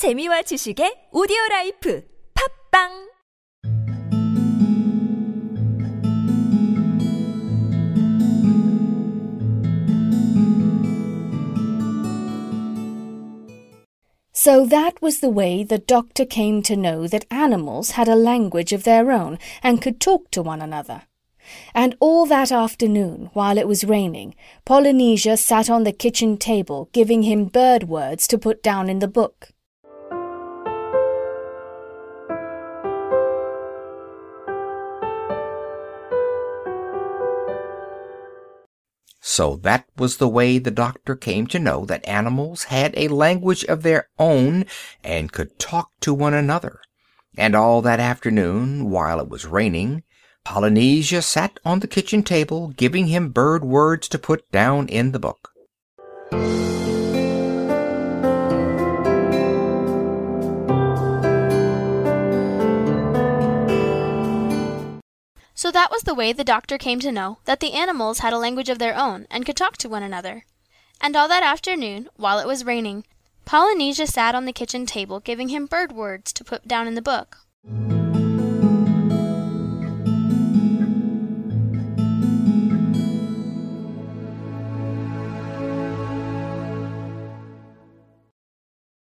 재미와 지식의 오디오라이프 팟빵 So that was the way the doctor came to know that animals had a language of their own and could talk to one another. And all that afternoon, while it was raining, Polynesia sat on the kitchen table giving him bird words to put down in the book. So that was the way the doctor came to know that animals had a language of their own and could talk to one another. And all that afternoon, while it was raining, Polynesia sat on the kitchen table giving him bird words to put down in the book. So that was the way the doctor came to know that the animals had a language of their own and could talk to one another. And all that afternoon, while it was raining, Polynesia sat on the kitchen table giving him bird words to put down in the book.